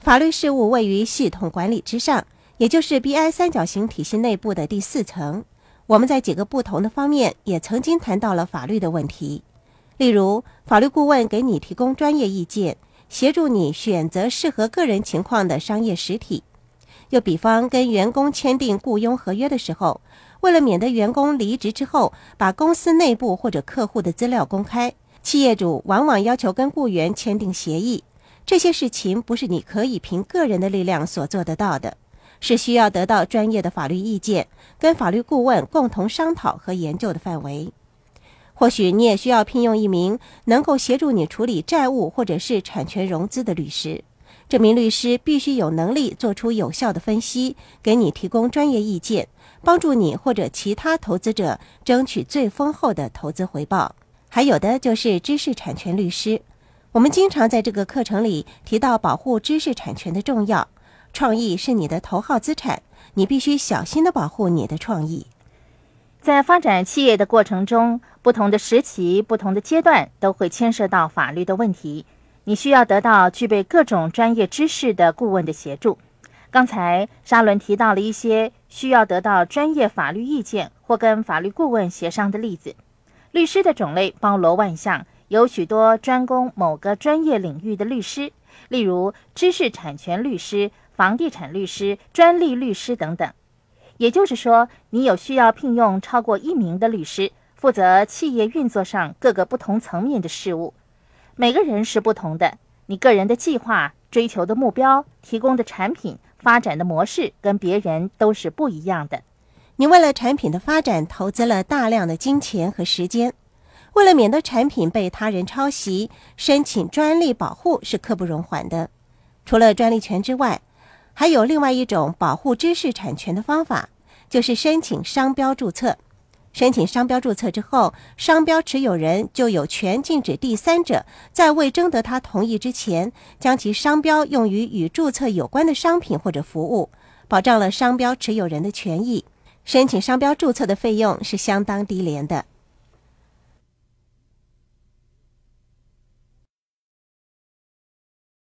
法律事务位于系统管理之上，也就是 BI 三角形体系内部的第四层。我们在几个不同的方面也曾经谈到了法律的问题，例如法律顾问给你提供专业意见，协助你选择适合个人情况的商业实体。又比方跟员工签订雇佣合约的时候，为了免得员工离职之后把公司内部或者客户的资料公开，企业主往往要求跟雇员签订协议。这些事情不是你可以凭个人的力量所做得到的，是需要得到专业的法律意见，跟法律顾问共同商讨和研究的范围。或许你也需要聘用一名能够协助你处理债务或者是产权融资的律师，这名律师必须有能力做出有效的分析，给你提供专业意见，帮助你或者其他投资者争取最丰厚的投资回报。还有的就是知识产权律师，我们经常在这个课程里提到保护知识产权的重要。创意是你的头号资产，你必须小心地保护你的创意。在发展企业的过程中，不同的时期、不同的阶段都会牵涉到法律的问题，你需要得到具备各种专业知识的顾问的协助。刚才沙伦提到了一些需要得到专业法律意见或跟法律顾问协商的例子。律师的种类包罗万象，有许多专攻某个专业领域的律师，例如知识产权律师、房地产律师、专利律师等等。也就是说，你有需要聘用超过1名的律师，负责企业运作上各个不同层面的事务。每个人是不同的，你个人的计划、追求的目标、提供的产品、发展的模式跟别人都是不一样的。你为了产品的发展投资了大量的金钱和时间，为了免得产品被他人抄袭，申请专利保护是刻不容缓的。除了专利权之外，还有另外一种保护知识产权的方法，就是申请商标注册。申请商标注册之后，商标持有人就有权禁止第三者在未征得他同意之前，将其商标用于与注册有关的商品或者服务，保障了商标持有人的权益。申请商标注册的费用是相当低廉的。